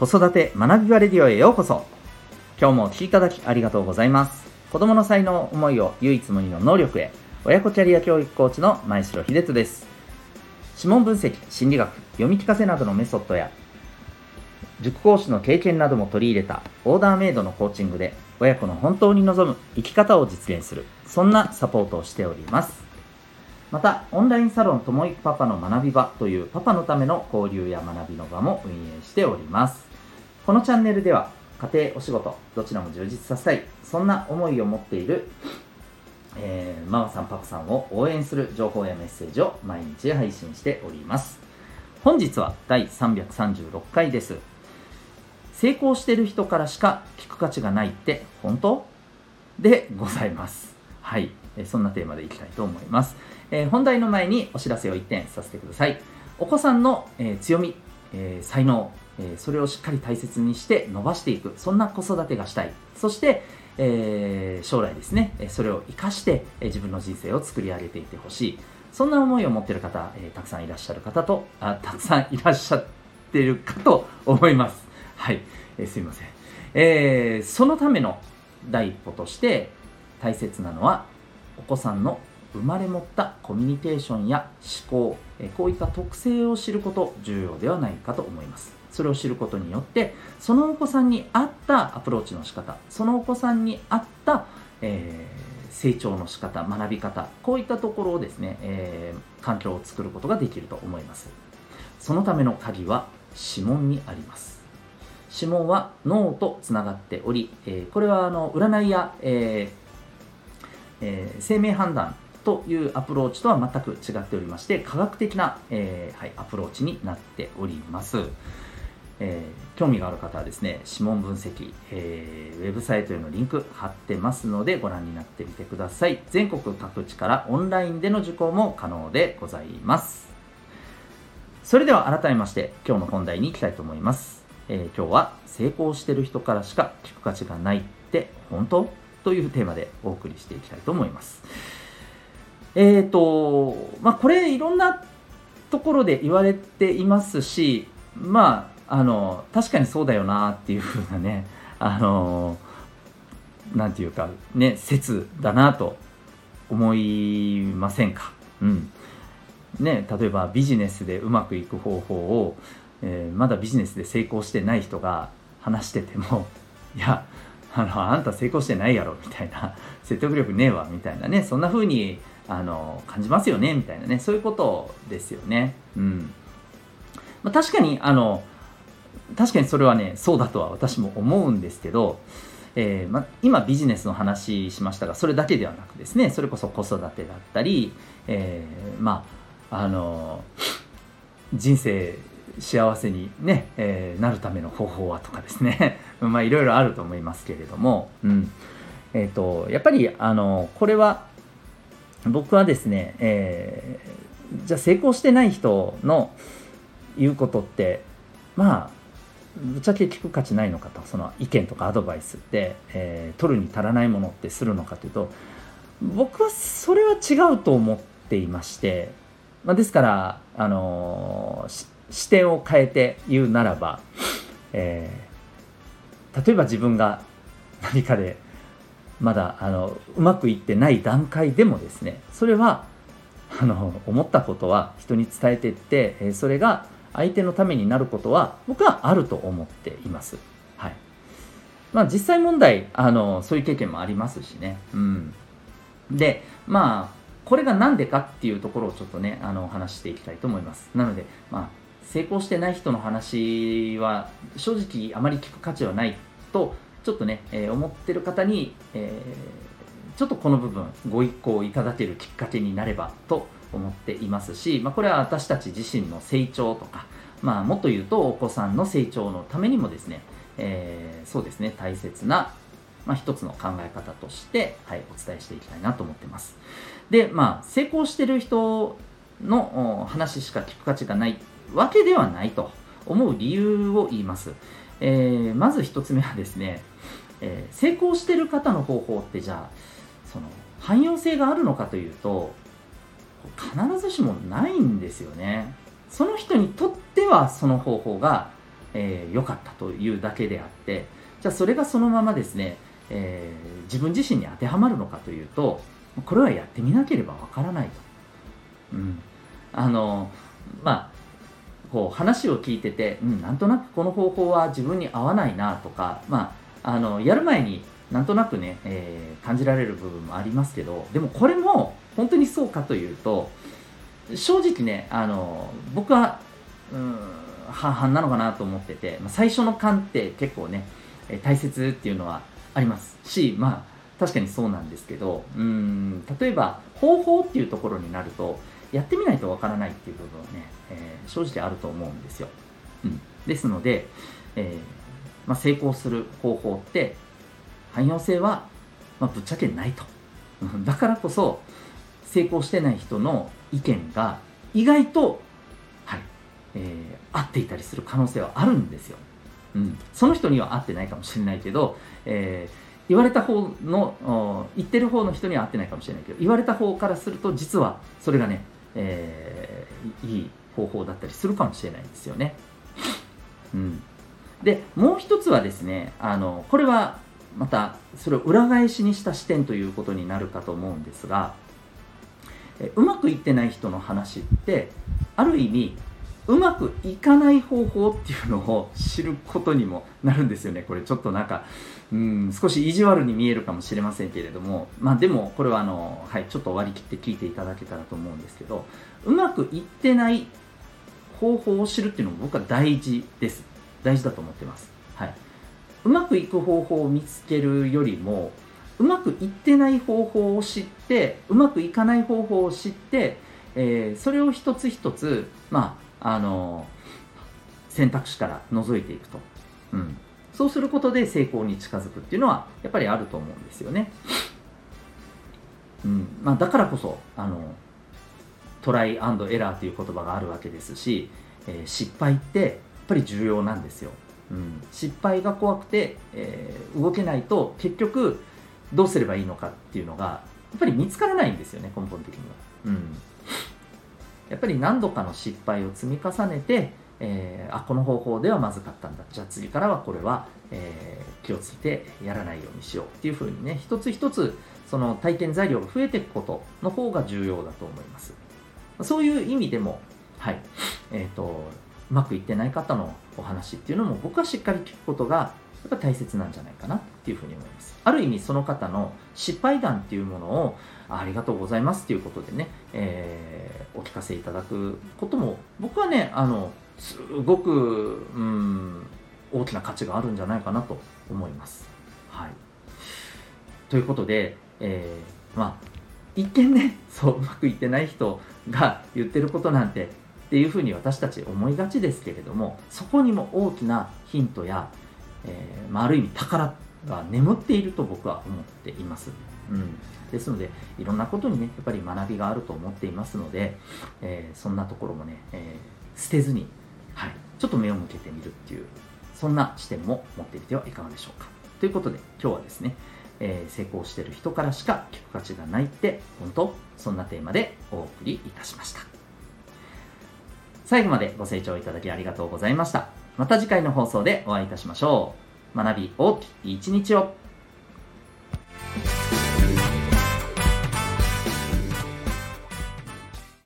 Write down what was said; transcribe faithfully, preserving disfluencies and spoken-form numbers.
子育て学びバレディオへようこそ。今日もお聴きいただきありがとうございます。子どもの才能、思いを唯一無二の能力へ、親子キャリア教育コーチの前城秀人です。指紋分析、心理学、読み聞かせなどのメソッドや塾講師の経験なども取り入れたオーダーメイドのコーチングで、親子の本当に望む生き方を実現する、そんなサポートをしております。また、オンラインサロンともいくパパの学び場というパパのための交流や学びの場も運営しております。このチャンネルでは、家庭、お仕事、どちらも充実させたい、そんな思いを持っている、えー、ママさんパパさんを応援する情報やメッセージを毎日配信しております。本日はだいさんびゃくさんじゅうろっかいです。成功してる人からしか聞く価値がないって本当？でございます。はい、そんなテーマでいきたいと思います。えー、本題の前にお知らせをいってんさせてください。お子さんの、えー、強み、えー、才能、えー、それをしっかり大切にして伸ばしていく、そんな子育てがしたい。そして、えー、将来ですね、それを生かして、えー、自分の人生を作り上げていってほしい、そんな思いを持っている方、えー、たくさんいらっしゃる方とあたくさんいらっしゃってるかと思います。はい、えー、すいません、えー、そのための第一歩として大切なのは、お子さんの生まれ持ったコミュニケーションや思考、えー、こういった特性を知ること、重要ではないかと思います。それを知ることによって、そのお子さんに合ったアプローチの仕方、そのお子さんに合った、えー、成長の仕方、学び方、こういったところをですね、えー、環境を作ることができると思います。そのための鍵は指紋にあります。指紋は脳とつながっており、えー、これはあの占いや、えーえー、生命判断というアプローチとは全く違っておりまして、科学的な、えーはい、アプローチになっております。えー、興味がある方はですね、指紋分析、えー、ウェブサイトへのリンク貼ってますので、ご覧になってみてください。全国各地からオンラインでの受講も可能でございます。それでは改めまして、今日の本題に行きたいと思います。えー、今日は成功してる人からしか聞く価値がないって本当？というテーマでお送りしていきたいと思います。えーとまあ、これいろんなところで言われていますし、まあ、あの確かにそうだよなっていうふうなね、あのなんていうかね、説だなと思いませんか。うんね、例えばビジネスでうまくいく方法をえー、まだビジネスで成功してない人が話してても、いや、あのあんた成功してないやろみたいな、説得力ねえわみたいなね、そんな風にあの感じますよねみたいなね、そういうことですよね。うんまあ、確かにあの確かにそれはね、そうだとは私も思うんですけど、えーま、今ビジネスの話しましたが、それだけではなくですね、それこそ子育てだったり、えー、まああの人生幸せに、ねえー、なるための方法はとかですねまあいろいろあると思いますけれども、うんえー、とやっぱりあのこれは僕はですね、えー、じゃあ成功してない人の言うことって、まあぶっちゃけ聞く価値ないのかと、その意見とかアドバイスって、えー、取るに足らないものってするのかというと、僕はそれは違うと思っていまして、まあ、ですからあのー視点を変えて言うならば、えー、例えば自分が何かでまだあのうまくいってない段階でもですね、それはあの思ったことは人に伝えていって、えー、それが相手のためになることは僕はあると思っています。はい。まあ実際問題あのそういう経験もありますしね。うん。で、まあこれがなんでかっていうところをちょっとねあの話していきたいと思います。なのでまあ。成功してない人の話は正直あまり聞く価値はないとちょっとね、えー、思ってる方に、えー、ちょっとこの部分ご一考いただけるきっかけになればと思っていますし、まあ、これは私たち自身の成長とか、まあ、もっと言うとお子さんの成長のためにもですね、えー、そうですね大切な、まあ、一つの考え方として、はい、お伝えしていきたいなと思ってます。で、まあ、成功してる人の話しか聞く価値がないわけではないと思う理由を言います。えー、まず一つ目はですね、えー、成功してる方の方法ってじゃあその汎用性があるのかというと必ずしもないんですよね。その人にとってはその方法がえー、良かったというだけであって、じゃあそれがそのままですね、えー、自分自身に当てはまるのかというと、これはやってみなければわからないと、うん、あのまあこう話を聞いてて、うん、なんとなくこの方法は自分に合わないなとか、まあ、あのやる前になんとなくね、えー、感じられる部分もありますけど、でもこれも本当にそうかというと、正直ね、あの僕は、うん、半々なのかなと思ってて、まあ、最初の感って結構ね、えー、大切っていうのはありますし、まあ確かにそうなんですけど、うーん例えば方法っていうところになると、やってみないとわからないっていう部分はね、えー、正直あると思うんですよ、うん、ですので、えーまあ、成功する方法って汎用性は、まあ、ぶっちゃけないとだからこそ成功してない人の意見が意外と、はいえー、合っていたりする可能性はあるんですよ、うん、その人には合ってないかもしれないけど、えー言われた方の、言ってる方の人には合ってないかもしれないけど、言われた方からすると実はそれがね、えー、いい方法だったりするかもしれないんですよね、うん、で、もう一つはですね、あのこれはまたそれを裏返しにした視点ということになるかと思うんですが、えうまくいってない人の話ってある意味うまくいかない方法っていうのを知ることにもなるんですよね。これちょっとなんかうん少し意地悪に見えるかもしれませんけれども、まあでもこれはあの、はい、ちょっと割り切って聞いていただけたらと思うんですけど、うまくいってない方法を知るっていうのも僕は大事です。大事だと思ってます。はい。うまくいく方法を見つけるよりも、うまくいってない方法を知って、うまくいかない方法を知って、えー、それを一つ一つ、まああの選択肢から除いていくと、うん、そうすることで成功に近づくっていうのはやっぱりあると思うんですよね、うんまあ、だからこそあのトライアンドエラーという言葉があるわけですし、えー、失敗ってやっぱり重要なんですよ、うん、失敗が怖くて、えー、動けないと結局どうすればいいのかっていうのがやっぱり見つからないんですよね、根本的には、うんやっぱり何度かの失敗を積み重ねて、えー、あこの方法ではまずかったんだ、じゃあ次からはこれは、えー、気をつけてやらないようにしようっていうふうにね、一つ一つその体験材料が増えていくことの方が重要だと思います。そういう意味でも、はいえー、とうまくいってない方のお話っていうのも僕はしっかり聞くことがやっぱ大切なんじゃないかなっていうふうに思います。ある意味その方の失敗談っていうものを あ, ありがとうございますっていうことでね、えー、お聞かせいただくことも僕はねあのすごくうん大きな価値があるんじゃないかなと思います。はい、ということで、えー、まあ一見ねそううまくいってない人が言ってることなんてっていうふうに私たち思いがちですけれども、そこにも大きなヒントやえーまあ、ある意味宝が眠っていると僕は思っています、うん、ですのでいろんなことにねやっぱり学びがあると思っていますので、えー、そんなところもね、えー、捨てずに、はい、ちょっと目を向けてみるっていうそんな視点も持ってみてはいかがでしょうか。ということで今日はですね、えー、成功している人からしか聞く価値がないって本当、そんなテーマでお送りいたしました。最後までご清聴いただきありがとうございました。また次回の放送でお会いいたしましょう。学び大きい一日を。